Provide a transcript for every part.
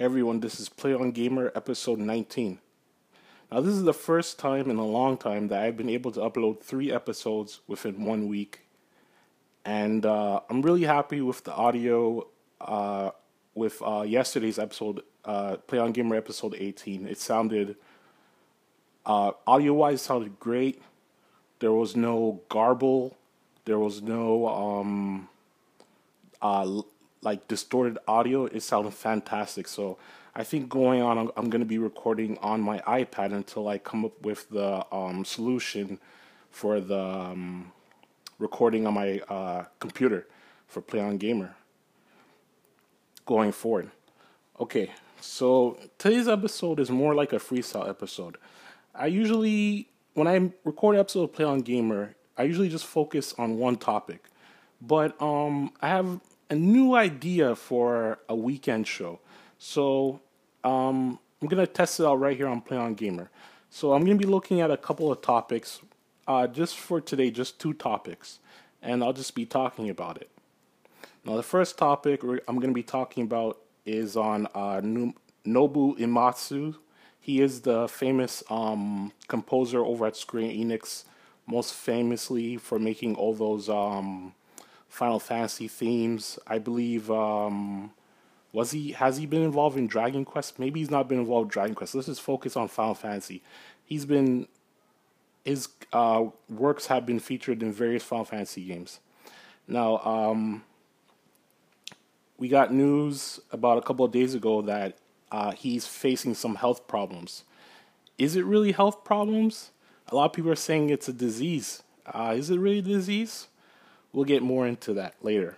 everyone, this is Play On Gamer episode 19. Now this is the first time in a long time that I've been able to upload 3 episodes within 1 week. And I'm really happy with the audio with yesterday's episode, Play On Gamer episode 18. It sounded, audio-wise, sounded great. There was no garble. There was no distorted audio. It sounded fantastic. So I think going on, I'm going to be recording on my iPad until I come up with the solution for the recording on my computer for Play On Gamer going forward. Okay, so today's episode is more like a freestyle episode. When I record an episode of Play On Gamer, I usually just focus on one topic. But I have a new idea for a weekend show. So I'm going to test it out right here on Play On Gamer. So I'm going to be looking at a couple of topics. Just for today, just 2 topics. And I'll just be talking about it. Now the first topic I'm going to be talking about is on Nobuo Uematsu. He is the famous composer over at Square Enix, most famously for making all those Final Fantasy themes. I believe has he been involved in Dragon Quest? Maybe he's not been involved in Dragon Quest. Let's just focus on Final Fantasy. His works have been featured in various Final Fantasy games. Now, we got news about a couple of days ago that he's facing some health problems. Is it really health problems? A lot of people are saying it's a disease. Is it really a disease? We'll get more into that later.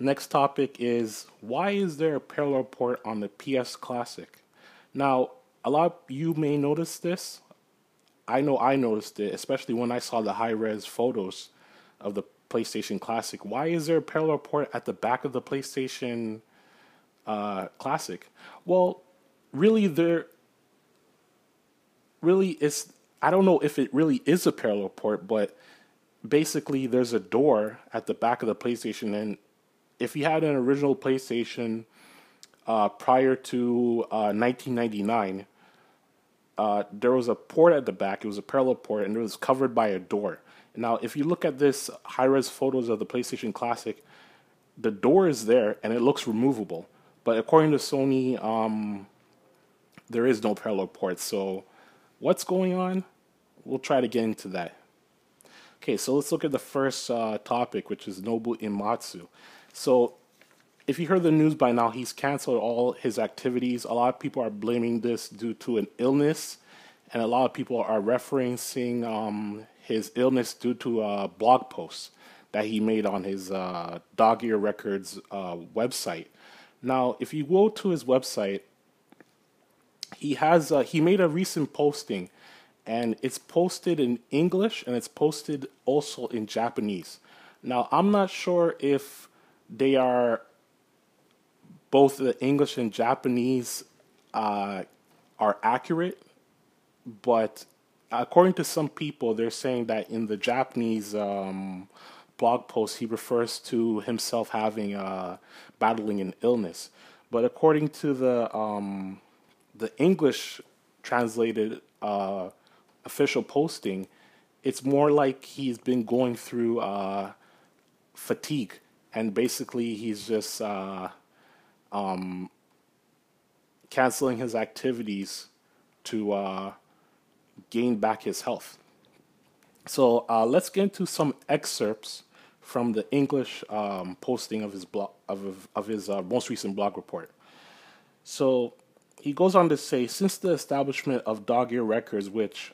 Next topic is, why is there a parallel port on the PS Classic? Now, a lot of you may notice this. I know I noticed it, especially when I saw the high-res photos of the PlayStation Classic. Why is there a parallel port at the back of the PlayStation Classic? Well, I don't know if it really is a parallel port, but basically there's a door at the back of the PlayStation, and if you had an original PlayStation prior to 1999, there was a port at the back. It was a parallel port, and it was covered by a door. Now, if you look at this high-res photos of the PlayStation Classic, the door is there, and it looks removable. But according to Sony, there is no parallel port. So what's going on? We'll try to get into that. Okay, so let's look at the first topic, which is Nobuo Uematsu. So if you heard the news by now, he's canceled all his activities. A lot of people are blaming this due to an illness, and a lot of people are referencing his illness due to a blog post that he made on his Dog Ear Records website. Now, if you go to his website, he made a recent posting, and it's posted in English, and it's posted also in Japanese. Now, I'm not sure if they are both the English and Japanese are accurate, but according to some people, they're saying that in the Japanese blog post, he refers to himself having battling an illness. But according to the English translated official posting, it's more like he's been going through fatigue, and basically he's just canceling his activities to gain back his health. So let's get into some excerpts from the English posting of his blog, of his most recent blog report. So he goes on to say, since the establishment of Dog Ear Records, which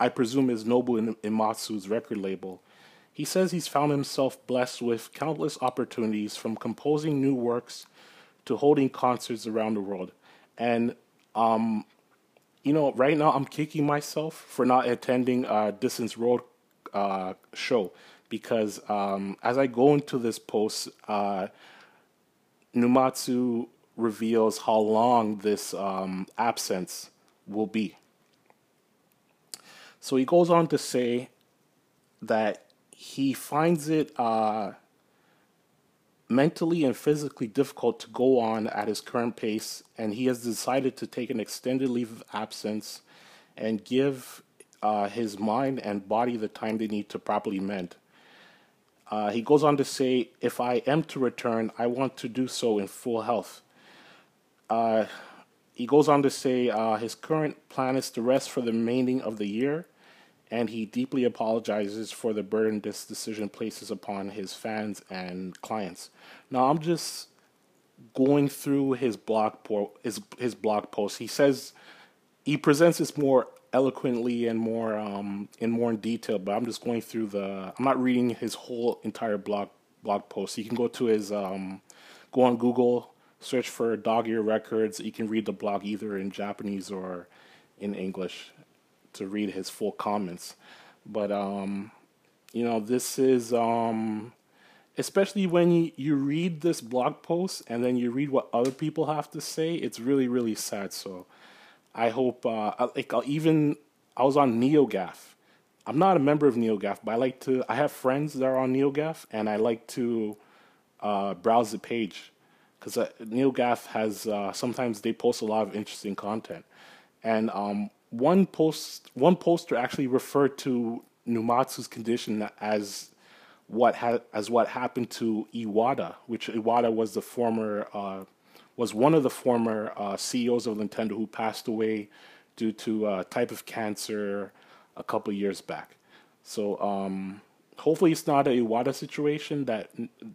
I presume is Nobuo Uematsu's record label, he says he's found himself blessed with countless opportunities, from composing new works to holding concerts around the world. And right now I'm kicking myself for not attending a Distance Road show, because as I go into this post, Uematsu reveals how long this absence will be. So he goes on to say that he finds it mentally and physically difficult to go on at his current pace, and he has decided to take an extended leave of absence and give his mind and body the time they need to properly mend. He goes on to say, if I am to return, I want to do so in full health. He goes on to say his current plan is to rest for the remaining of the year, and he deeply apologizes for the burden this decision places upon his fans and clients. Now, I'm just going through his blog post. He says, he presents this more eloquently and more in detail, but I'm just going through I'm not reading his whole entire blog post. You can go to his, go on Google, search for Dog Ear Records. You can read the blog either in Japanese or in English to read his full comments. But, you know, this is, especially when you read this blog post and then you read what other people have to say, it's really, really sad. So I hope, I was on NeoGAF. I'm not a member of NeoGAF, but I have friends that are on NeoGAF, and I like to browse the page, because NeoGAF has, sometimes they post a lot of interesting content. And one poster actually referred to Uematsu's condition as what happened to Iwata, which Iwata was one of the former CEOs of Nintendo who passed away due to a type of cancer a couple years back. So hopefully it's not a Iwata situation that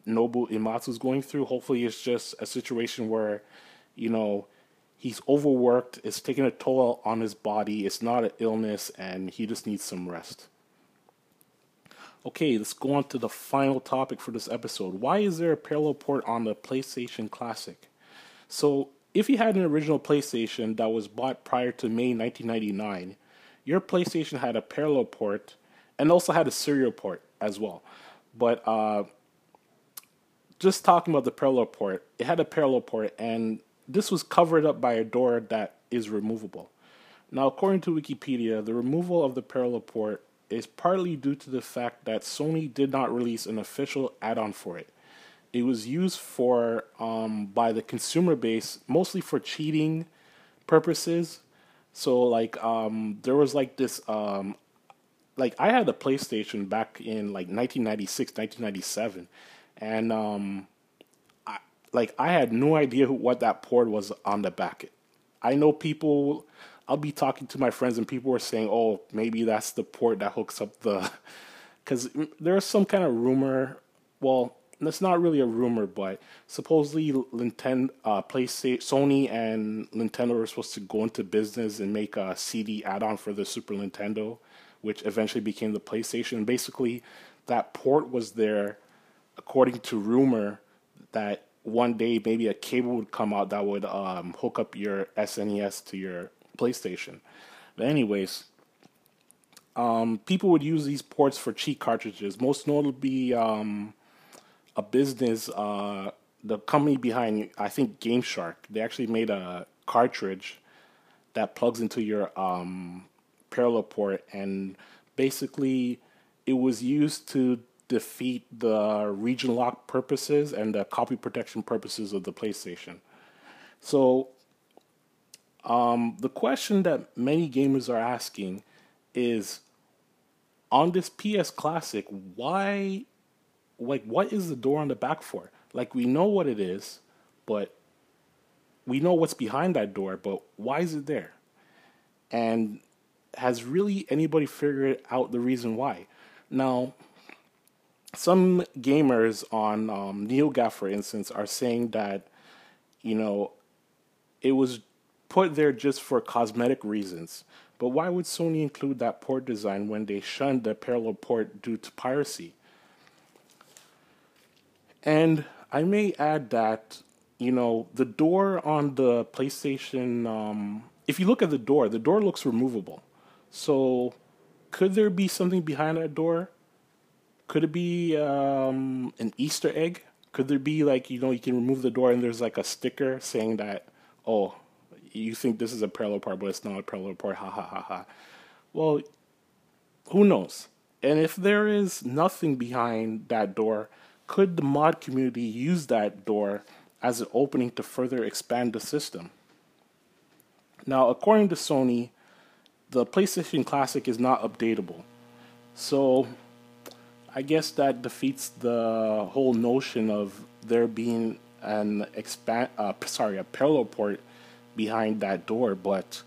Nobuo Uematsu is going through. Hopefully it's just a situation where, you know, he's overworked, it's taking a toll on his body, it's not an illness, and he just needs some rest. Okay, let's go on to the final topic for this episode. Why is there a parallel port on the PlayStation Classic? So, if you had an original PlayStation that was bought prior to May 1999, your PlayStation had a parallel port and also had a serial port as well. But just talking about the parallel port, it had a parallel port, and this was covered up by a door that is removable. Now, according to Wikipedia, the removal of the parallel port is partly due to the fact that Sony did not release an official add-on for it. It was used for by the consumer base mostly for cheating purposes. So, there was this. I had a PlayStation back in 1996, 1997, and I had no idea what that port was on the back. I know people, I'll be talking to my friends and people are saying, oh, maybe that's the port that hooks up because there's some kind of rumor. Well, it's not really a rumor, but supposedly Nintendo, PlayStation, Sony and Nintendo were supposed to go into business and make a CD add-on for the Super Nintendo, which eventually became the PlayStation. Basically, that port was there, according to rumor, that one day maybe a cable would come out that would hook up your SNES to your PlayStation. But anyways, people would use these ports for cheat cartridges. Most notably, a business, the company behind, I think, GameShark, they actually made a cartridge that plugs into your parallel port, and basically it was used to defeat the region lock purposes and the copy protection purposes of the PlayStation. So, the question that many gamers are asking is, on this PS Classic, why, what is the door on the back for? We know what it is, but we know what's behind that door, but why is it there? And has really anybody figured out the reason why? Now, some gamers on NeoGAF, for instance, are saying that, you know, it was put there just for cosmetic reasons. But why would Sony include that port design when they shunned the parallel port due to piracy? And I may add that, you know, the door on the PlayStation, if you look at the door looks removable. So could there be something behind that door? Could it be an Easter egg? Could there be, you can remove the door and there's, a sticker saying that, oh, you think this is a parallel port, but it's not a parallel port, ha, ha, ha, ha. Well, who knows? And if there is nothing behind that door, Could the mod community use that door as an opening to further expand the system? Now, according to Sony, the PlayStation Classic is not updatable. So, I guess that defeats the whole notion of there being an a parallel port behind that door. But,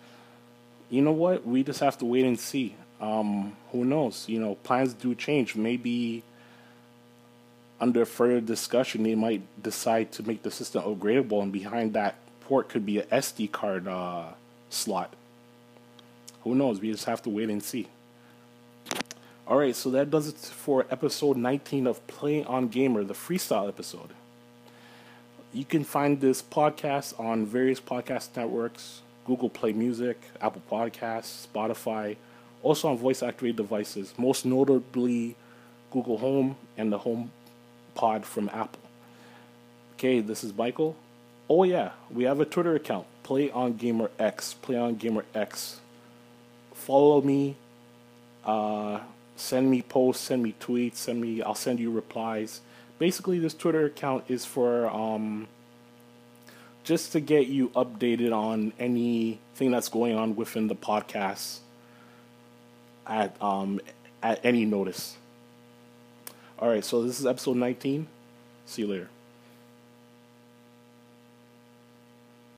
you know what? We just have to wait and see. Who knows? You know, plans do change. Maybe under further discussion, they might decide to make the system upgradable, and behind that port could be an SD card slot. Who knows? We just have to wait and see. Alright, so that does it for episode 19 of Play on Gamer, the freestyle episode. You can find this podcast on various podcast networks, Google Play Music, Apple Podcasts, Spotify, also on voice-activated devices, most notably Google Home and the Home Pod from Apple. Okay, this is Michael. Oh yeah, we have a Twitter account, PlayOnGamerX. Follow me, send me posts, send me tweets, I'll send you replies. Basically, this Twitter account is for just to get you updated on anything that's going on within the podcast at any notice. All right, so this is episode 19. See you later.